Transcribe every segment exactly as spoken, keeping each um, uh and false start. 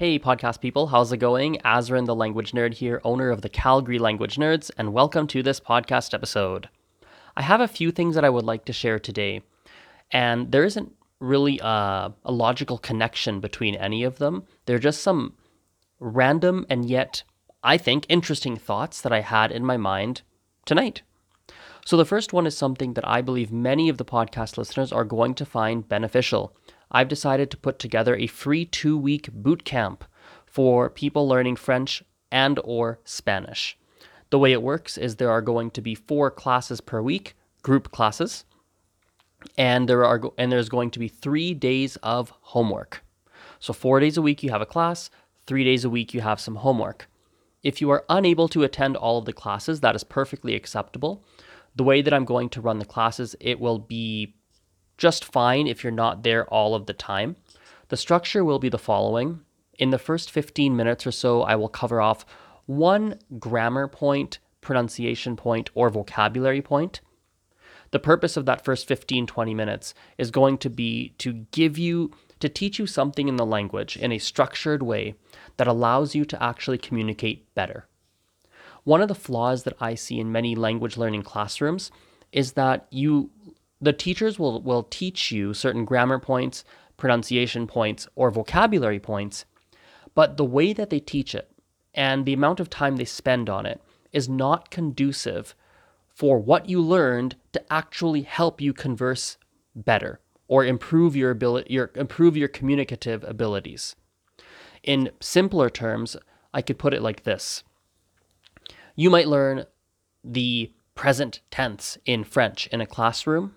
Hey podcast people, how's it going? Azrin the Language Nerd here, owner of the Calgary Language Nerds, and welcome to this podcast episode. I have a few things that I would like to share today, and there isn't really a, a logical connection between any of them. They're just some random and yet, I think, interesting thoughts that I had in my mind tonight. So the first one is something that I believe many of the podcast listeners are going to find beneficial. I've decided to put together a free two-week boot camp for people learning French and or Spanish. The way it works is there are going to be four classes per week, group classes, and there are and there's going to be three days of homework. So four days a week you have a class, three days a week you have some homework. If you are unable to attend all of the classes, that is perfectly acceptable. The way that I'm going to run the classes, it will be just fine if you're not there all of the time. The structure will be the following. In the first fifteen minutes or so, I will cover off one grammar point, pronunciation point, or vocabulary point. The purpose of that first fifteen, twenty minutes is going to be to give you, to teach you something in the language in a structured way that allows you to actually communicate better. One of the flaws that I see in many language learning classrooms is that you The teachers will, will teach you certain grammar points, pronunciation points, or vocabulary points, but the way that they teach it and the amount of time they spend on it is not conducive for what you learned to actually help you converse better or improve your ability, your, improve your communicative abilities. In simpler terms, I could put it like this. You might learn the present tense in French in a classroom,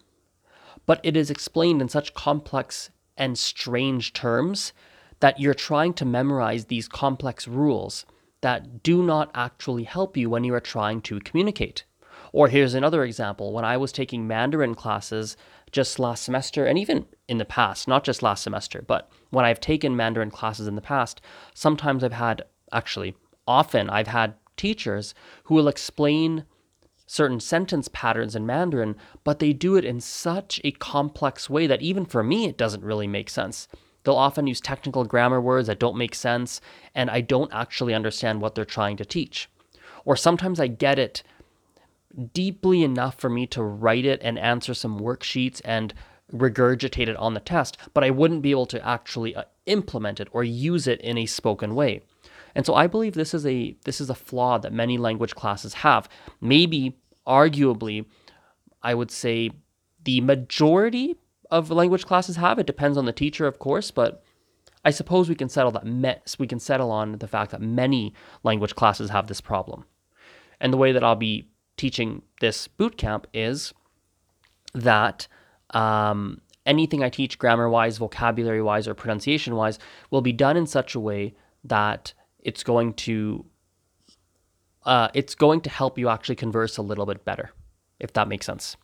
but it is explained in such complex and strange terms that you're trying to memorize these complex rules that do not actually help you when you are trying to communicate. Or here's another example. When I was taking Mandarin classes just last semester, and even in the past, not just last semester, but when I've taken Mandarin classes in the past, sometimes I've had, actually, often I've had teachers who will explain certain sentence patterns in Mandarin, but they do it in such a complex way that even for me, it doesn't really make sense. They'll often use technical grammar words that don't make sense, and I don't actually understand what they're trying to teach. Or sometimes I get it deeply enough for me to write it and answer some worksheets and regurgitate it on the test, but I wouldn't be able to actually implement it or use it in a spoken way. And so I believe this is a this is a flaw that many language classes have. Maybe, arguably, I would say the majority of language classes have. It depends on the teacher, of course, but I suppose we can settle that me- we can settle on the fact that many language classes have this problem. And the way that I'll be teaching this bootcamp is that um, anything I teach grammar-wise, vocabulary-wise, or pronunciation-wise will be done in such a way that it's going to uh, it's going to help you actually converse a little bit better, if that makes sense.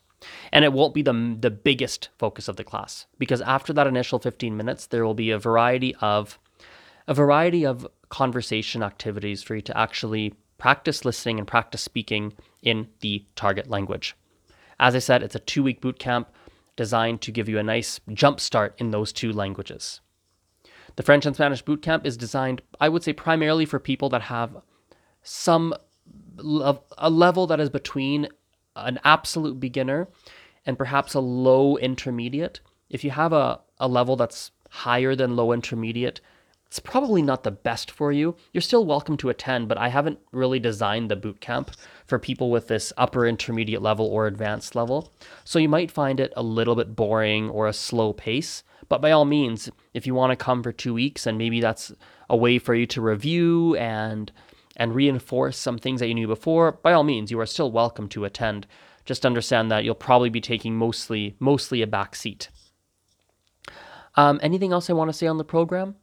And it won't be the, the biggest focus of the class, because after that initial fifteen minutes, there will be a variety of a variety of conversation activities for you to actually practice listening and practice speaking in the target language. As I said, it's a two-week boot camp designed to give you a nice jump start in those two languages. The French and Spanish bootcamp is designed, I would say, primarily for people that have some a level that is between an absolute beginner and perhaps a low intermediate. If you have a, a level that's higher than low intermediate, it's probably not the best for you. You're still welcome to attend, but I haven't really designed the bootcamp for people with this upper intermediate level or advanced level. So you might find it a little bit boring or a slow pace. But by all means, if you want to come for two weeks, and maybe that's a way for you to review and and reinforce some things that you knew before, by all means, you are still welcome to attend. Just understand that you'll probably be taking mostly mostly a back seat. Um, anything else I want to say on the program?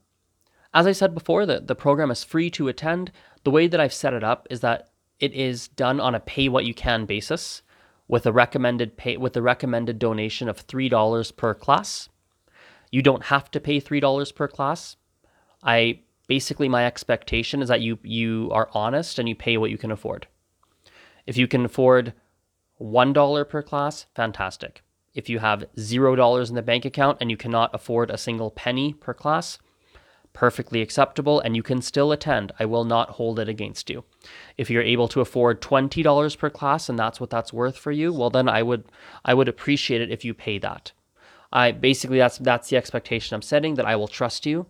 As I said before, the, the program is free to attend. The way that I've set it up is that it is done on a pay-what-you-can basis with a recommended pay with a recommended donation of three dollars per class. You don't have to pay three dollars per class. I basically, my expectation is that you you are honest and you pay what you can afford. If you can afford one dollar per class, fantastic. If you have zero dollars in the bank account and you cannot afford a single penny per class, perfectly acceptable, and you can still attend. I will not hold it against you. If you're able to afford twenty dollars per class and that's what that's worth for you, well, then I would I would appreciate it if you pay that. I basically, that's that's the expectation I'm setting, that I will trust you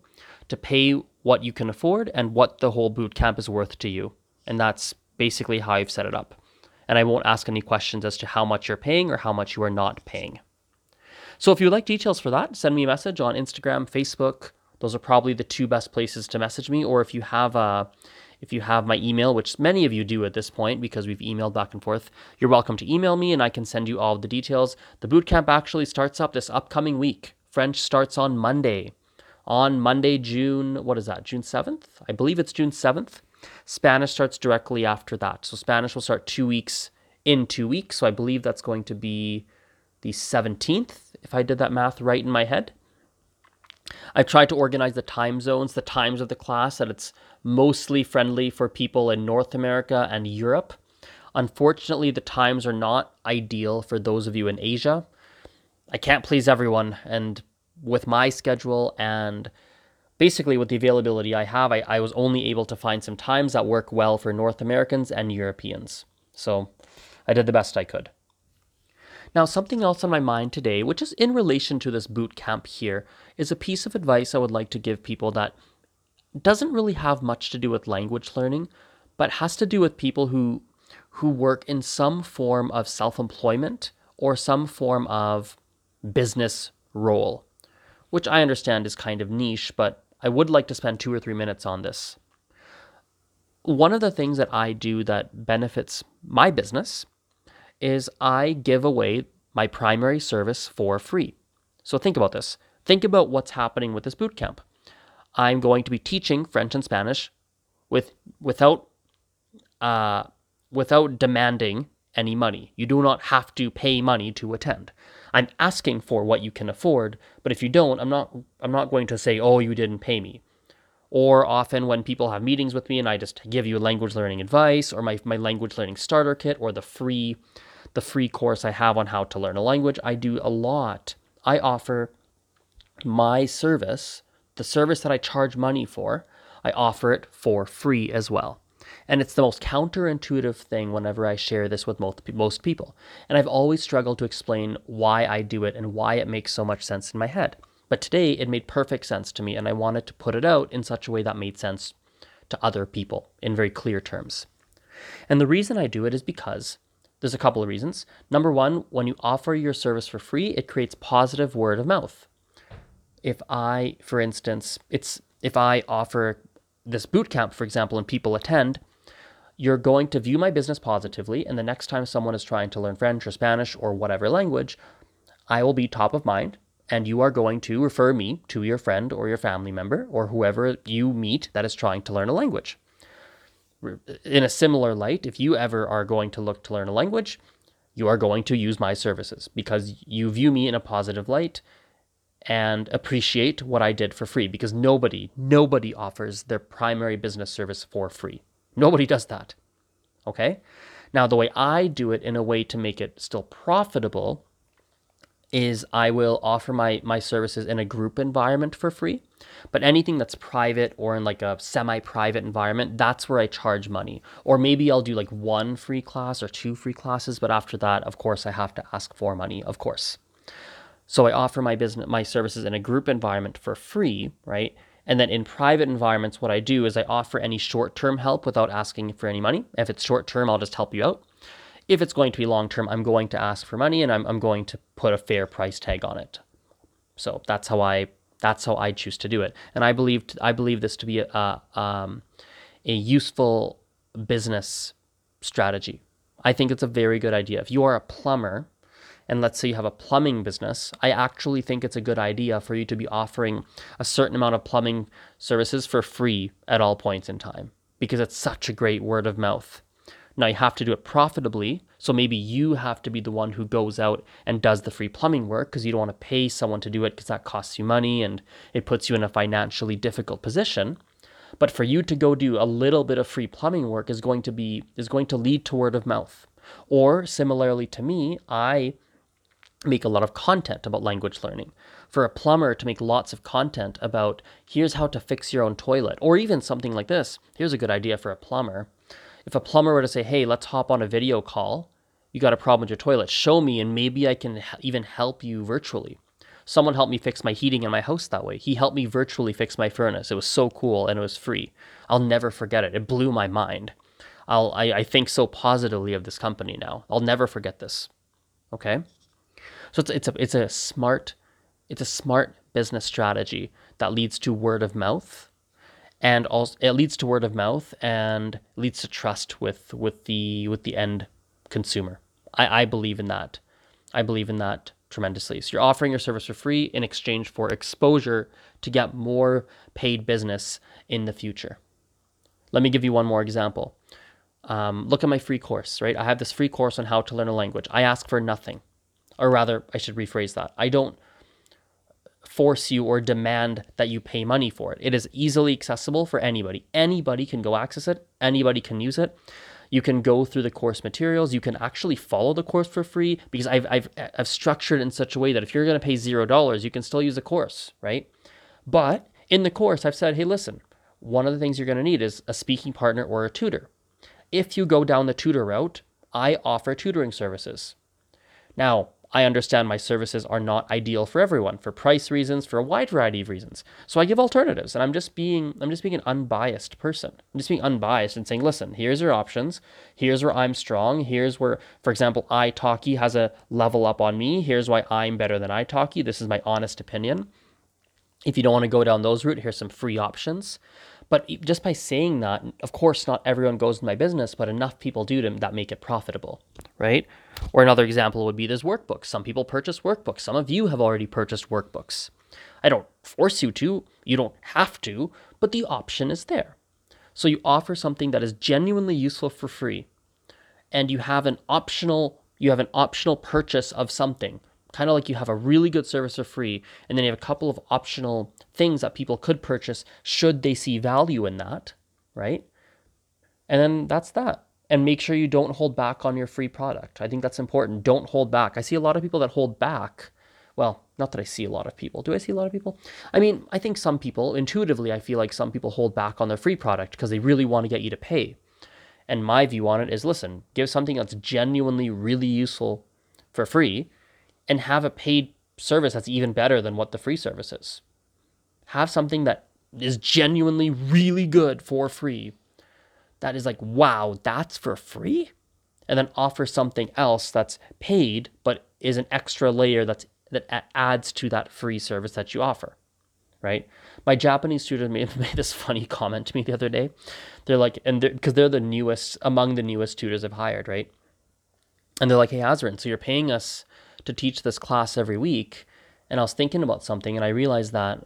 to pay what you can afford and what the whole boot camp is worth to you. And that's basically how I've set it up. And I won't ask any questions as to how much you're paying or how much you are not paying. So if you'd like details for that, send me a message on Instagram, Facebook. Those are probably the two best places to message me. Or if you have a, if you have my email, which many of you do at this point because we've emailed back and forth, you're welcome to email me and I can send you all of the details. The bootcamp actually starts up this upcoming week. French starts on Monday. On Monday, June, what is that, June seventh? I believe it's June seventh. Spanish starts directly after that. So Spanish will start two weeks in two weeks. So I believe that's going to be the seventeenth, if I did that math right in my head. I've tried to organize the time zones, the times of the class, that it's mostly friendly for people in North America and Europe. Unfortunately, the times are not ideal for those of you in Asia. I can't please everyone, and with my schedule and basically with the availability I have, I, I was only able to find some times that work well for North Americans and Europeans. So I did the best I could. Now, something else on my mind today, which is in relation to this boot camp here, is a piece of advice I would like to give people that doesn't really have much to do with language learning, but has to do with people who who work in some form of self-employment or some form of business role, which I understand is kind of niche, but I would like to spend two or three minutes on this. One of the things that I do that benefits my business is I give away my primary service for free. So think about this. Think about what's happening with this bootcamp. I'm going to be teaching French and Spanish with without uh, without demanding any money. You do not have to pay money to attend. I'm asking for what you can afford, but if you don't, I'm not I'm not going to say, oh, you didn't pay me. Or often when people have meetings with me and I just give you language learning advice or my, my language learning starter kit or the free the free course I have on how to learn a language, I do a lot. I offer my service, the service that I charge money for, I offer it for free as well. And it's the most counterintuitive thing whenever I share this with most people. And I've always struggled to explain why I do it and why it makes so much sense in my head. But today it made perfect sense to me, and I wanted to put it out in such a way that made sense to other people in very clear terms. And the reason I do it is because there's a couple of reasons. Number one, when you offer your service for free, it creates positive word of mouth. If I, for instance, it's if I offer this bootcamp, for example, and people attend, you're going to view my business positively, and the next time someone is trying to learn French or Spanish or whatever language, I will be top of mind. And you are going to refer me to your friend or your family member or whoever you meet that is trying to learn a language. In a similar light, if you ever are going to look to learn a language, you are going to use my services because you view me in a positive light and appreciate what I did for free, because nobody, nobody offers their primary business service for free. Nobody does that, okay? Now, the way I do it in a way to make it still profitable is I will offer my, my services in a group environment for free, but anything that's private or in like a semi-private environment, that's where I charge money. Or maybe I'll do like one free class or two free classes, but after that, of course, I have to ask for money, of course. So I offer my business, my services in a group environment for free, right? And then in private environments, what I do is I offer any short-term help without asking for any money. If it's short-term, I'll just help you out. If it's going to be long-term, I'm going to ask for money and I'm, I'm going to put a fair price tag on it. So that's how I, that's how I choose to do it. And I believe, I believe this to be a, um, a useful business strategy. I think it's a very good idea. If you are a plumber and let's say you have a plumbing business, I actually think it's a good idea for you to be offering a certain amount of plumbing services for free at all points in time, because it's such a great word of mouth. Now, you have to do it profitably, so maybe you have to be the one who goes out and does the free plumbing work because you don't want to pay someone to do it because that costs you money and it puts you in a financially difficult position. But for you to go do a little bit of free plumbing work is going to be is going to lead to word of mouth. Or similarly to me, I make a lot of content about language learning. For a plumber to make lots of content about, here's how to fix your own toilet, or even something like this. Here's a good idea for a plumber. If a plumber were to say, hey, let's hop on a video call. You got a problem with your toilet. Show me, and maybe I can even help you virtually. Someone helped me fix my heating in my house that way. He helped me virtually fix my furnace. It was so cool, and it was free. I'll never forget it. It blew my mind. I'll, I, I think so positively of this company now. I'll never forget this. Okay? So it's, it's, a, it's, a smart, it's a smart business strategy that leads to word of mouth. And also, it leads to word of mouth and leads to trust with, with, the, with the end consumer. I, I believe in that. I believe in that tremendously. So you're offering your service for free in exchange for exposure to get more paid business in the future. Let me give you one more example. Um, look at my free course, right? I have this free course on how to learn a language. I ask for nothing. Or rather, I should rephrase that. I don't force you or demand that you pay money for it. It is easily accessible for anybody. Anybody can go access it. Anybody can use it. You can go through the course materials. You can actually follow the course for free because I've I've, I've structured it in such a way that if you're going to pay zero dollars, you can still use the course, right? But in the course, I've said, hey, listen, one of the things you're going to need is a speaking partner or a tutor. If you go down the tutor route, I offer tutoring services. Now, I understand my services are not ideal for everyone, for price reasons, for a wide variety of reasons. So I give alternatives, and I'm just being I'm just being an unbiased person. I'm just being unbiased and saying, listen, here's your options. Here's where I'm strong. Here's where, for example, italki has a level up on me. Here's why I'm better than italki. This is my honest opinion. If you don't want to go down those route, here's some free options. But just by saying that, of course, not everyone goes in my business, but enough people do to, that make it profitable, right? Or another example would be there's workbooks. Some people purchase workbooks. Some of you have already purchased workbooks. I don't force you to. You don't have to, but the option is there. So you offer something that is genuinely useful for free, and you have an optional, you have an optional purchase of something. Kind of like you have a really good service for free, and then you have a couple of optional things that people could purchase should they see value in that, right? And then that's that. And make sure you don't hold back on your free product. I think that's important. Don't hold back. I see a lot of people that hold back. Well, not that I see a lot of people. Do I see a lot of people? I mean, I think some people, intuitively, I feel like some people hold back on their free product because they really want to get you to pay. And my view on it is, listen, give something that's genuinely really useful for free, and have a paid service that's even better than what the free service is. Have something that is genuinely really good for free, that is like, wow, that's for free? And then offer something else that's paid, but is an extra layer that's, that adds to that free service that you offer, right? My Japanese student made, made this funny comment to me the other day. They're like, and because they're, they're the newest, among the newest tutors I've hired, right? And they're like, hey, Azrin, so you're paying us to teach this class every week. And I was thinking about something, and I realized that,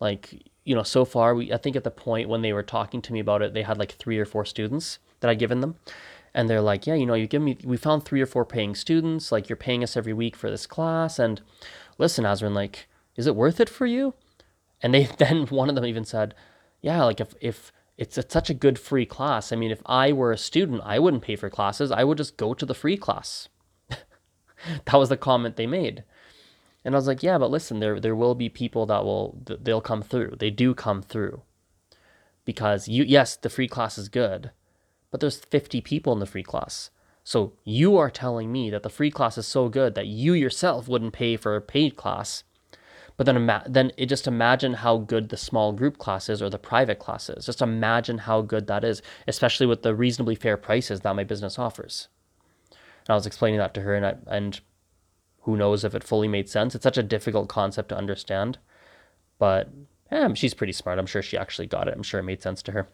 like, you know, so far, we I think at the point when they were talking to me about it, they had like three or four students that I'd given them. And they're like, yeah, you know, you give me, we found three or four paying students, like you're paying us every week for this class. And listen, Azrin, like, is it worth it for you? And they then, one of them even said, yeah, like if, if it's, it's such a good free class. I mean, if I were a student, I wouldn't pay for classes. I would just go to the free class. That was the comment they made. And I was like, yeah, but listen, there there will be people that will, they'll come through. They do come through. Because, you yes, the free class is good, but there's fifty people in the free class. So you are telling me that the free class is so good that you yourself wouldn't pay for a paid class. But then, ima- then it, just imagine how good the small group class is or the private class is. Just imagine how good that is, especially with the reasonably fair prices that my business offers. And I was explaining that to her, and I, and who knows if it fully made sense. It's such a difficult concept to understand, but eh, she's pretty smart. I'm sure she actually got it. I'm sure it made sense to her.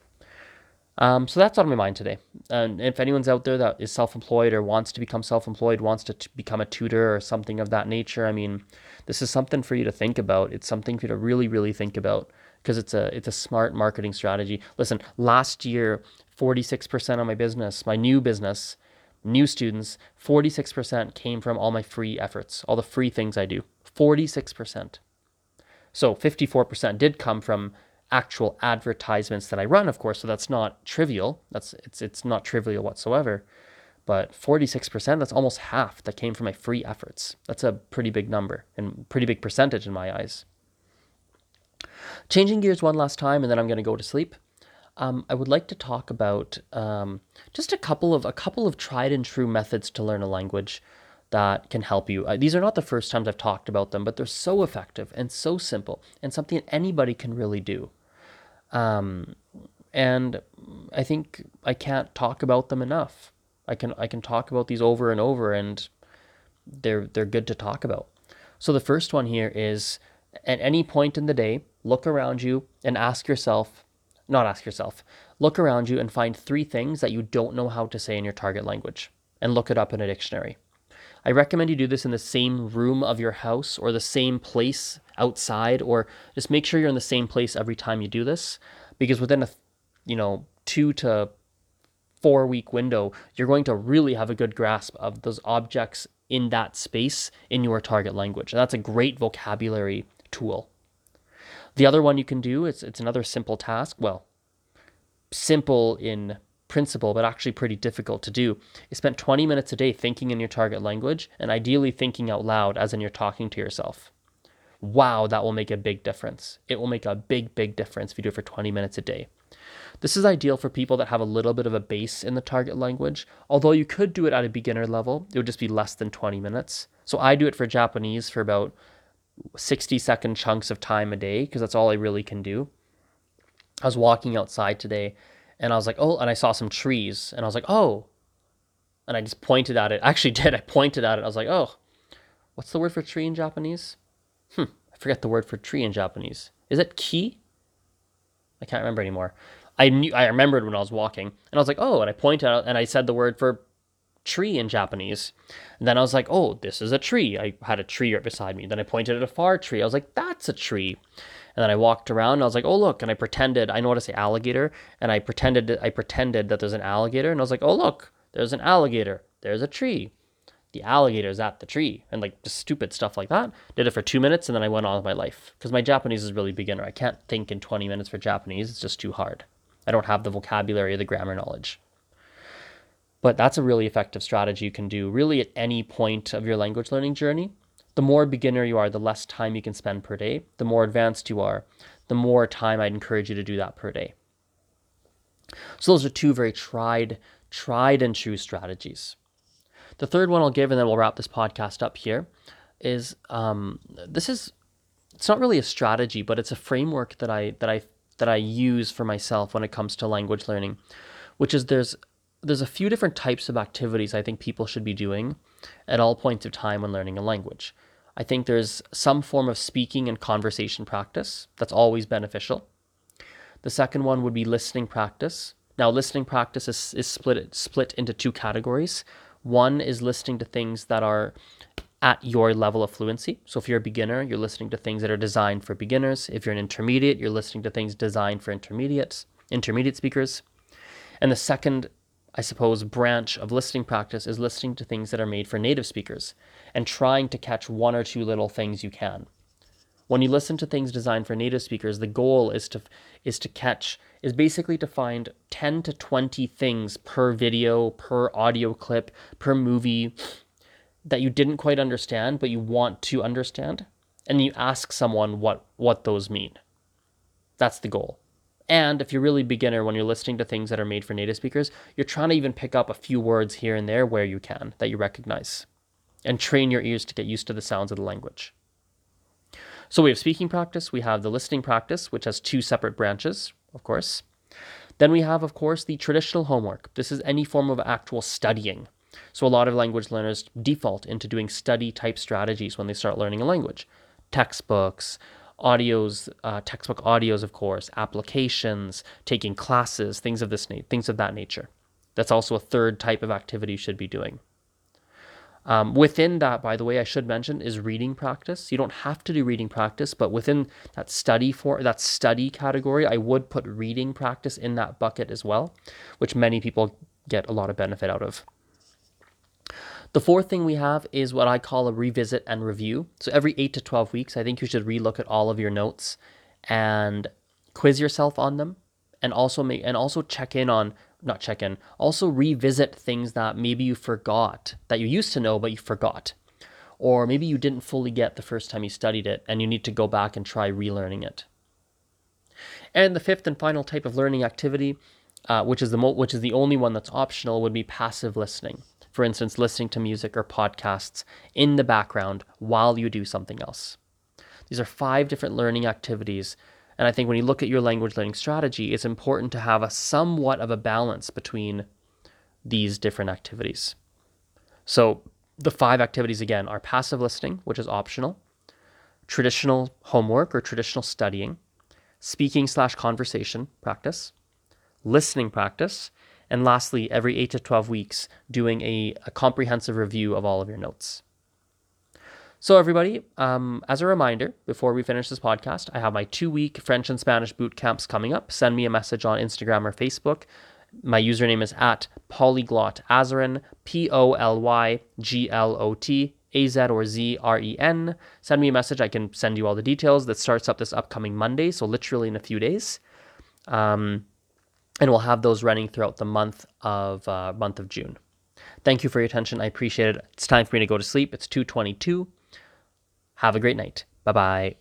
Um, so that's on my mind today. And if anyone's out there that is self-employed or wants to become self-employed, wants to t- become a tutor or something of that nature, I mean, this is something for you to think about. It's something for you to really, really think about, because it's a it's a smart marketing strategy. Listen, last year, forty-six percent of my business, my new business, new students, forty-six percent came from all my free efforts, all the free things I do, forty-six percent. So fifty-four percent did come from actual advertisements that I run, of course, so that's not trivial. That's it's it's not trivial whatsoever. But forty-six percent, that's almost half that came from my free efforts. That's a pretty big number and pretty big percentage in my eyes. Changing gears one last time, and then I'm going to go to sleep. Um, I would like to talk about um, just a couple of a couple of tried and true methods to learn a language that can help you. Uh, these are not the first times I've talked about them, but they're so effective and so simple and something anybody can really do. Um, and I think I can't talk about them enough. I can I can talk about these over and over, and they're they're good to talk about. So the first one here is, at any point in the day, look around you and ask yourself, not ask yourself, look around you and find three things that you don't know how to say in your target language, and look it up in a dictionary. I recommend you do this in the same room of your house or the same place outside, or just make sure you're in the same place every time you do this, because within a, you know, two to four week window, you're going to really have a good grasp of those objects in that space in your target language. And that's a great vocabulary tool. The other one you can do, it's, it's another simple task, well, simple in principle, but actually pretty difficult to do, is spend twenty minutes a day thinking in your target language, and ideally thinking out loud as in you're talking to yourself. Wow, that will make a big difference. It will make a big, big difference if you do it for twenty minutes a day. This is ideal for people that have a little bit of a base in the target language, although you could do it at a beginner level. It would just be less than twenty minutes. So I do it for Japanese for about sixty second chunks of time a day, because that's all I really can do. I was walking outside today and I was like, oh, and I saw some trees and I was like, oh, and I just pointed at it. I actually did. I pointed at it. I was like, oh, what's the word for tree in Japanese? Hmm. I forget the word for tree in Japanese. Is it ki? I can't remember anymore. I knew, I remembered when I was walking and I was like, oh, and I pointed out and I said the word for tree in Japanese. And then I was like, oh, this is a tree. I had a tree right beside me. Then I pointed at a far tree. I was like, that's a tree. And then I walked around and I was like, oh, look. And I pretended, I know how to say alligator. And I pretended, I pretended that there's an alligator. And I was like, oh, look, there's an alligator. There's a tree. The alligator's at the tree. And like just stupid stuff like that. Did it for two minutes. And then I went on with my life, because my Japanese is really beginner. I can't think in twenty minutes for Japanese. It's just too hard. I don't have the vocabulary or the grammar knowledge. But that's a really effective strategy you can do really at any point of your language learning journey. The more beginner you are, the less time you can spend per day. The more advanced you are, the more time I'd encourage you to do that per day. So those are two very tried, tried and true strategies. The third one I'll give, and then we'll wrap this podcast up here, is um, this is, it's not really a strategy, but it's a framework that I, that I, that I use for myself when it comes to language learning, which is there's, There's a few different types of activities I think people should be doing at all points of time when learning a language. I think there's some form of speaking and conversation practice that's always beneficial. The second one would be listening practice. Now, listening practice is, is split split into two categories. One is listening to things that are at your level of fluency. So if you're a beginner, you're listening to things that are designed for beginners. If you're an intermediate, you're listening to things designed for intermediates, intermediate speakers. And the second, I suppose, branch of listening practice is listening to things that are made for native speakers and trying to catch one or two little things you can. When you listen to things designed for native speakers, the goal is to is to catch, is basically to find ten to twenty things per video, per audio clip, per movie that you didn't quite understand, but you want to understand. And you ask someone what, what those mean. That's the goal. And if you're really beginner, when you're listening to things that are made for native speakers, you're trying to even pick up a few words here and there where you can, that you recognize, and train your ears to get used to the sounds of the language. So we have speaking practice, we have the listening practice, which has two separate branches, of course. Then we have, of course, the traditional homework. This is any form of actual studying. So a lot of language learners default into doing study type strategies when they start learning a language. Textbooks, audios, uh, textbook audios, of course, applications, taking classes, things of this, na- things of that nature. That's also a third type of activity you should be doing. Um, within that, by the way, I should mention, is reading practice. You don't have to do reading practice, but within that study for that study category, I would put reading practice in that bucket as well, which many people get a lot of benefit out of. The fourth thing we have is what I call a revisit and review. So every eight to twelve weeks, I think you should relook at all of your notes and quiz yourself on them, and also make and also check in on not check in, also revisit things that maybe you forgot, that you used to know, but you forgot. Or maybe you didn't fully get the first time you studied it, and you need to go back and try relearning it. And the fifth and final type of learning activity, uh, which is the mo- which is the only one that's optional, would be passive listening. For instance, listening to music or podcasts in the background while you do something else. These are five different learning activities. And I think when you look at your language learning strategy, it's important to have a somewhat of a balance between these different activities. So the five activities, again, are passive listening, which is optional, traditional homework or traditional studying, speaking slash conversation practice, listening practice, and lastly, every eight to twelve weeks, doing a, a comprehensive review of all of your notes. So everybody, um, as a reminder, before we finish this podcast, I have my two-week French and Spanish boot camps coming up. Send me a message on Instagram or Facebook. My username is at polyglotazrin, P O L Y G L O T A Z or Z R E N. Send me a message. I can send you all the details. That starts up this upcoming Monday, so literally in a few days. Um, and we'll have those running throughout the month of uh, month of June. Thank you for your attention. I appreciate it. It's time for me to go to sleep. It's two twenty-two. Have a great night. Bye-bye.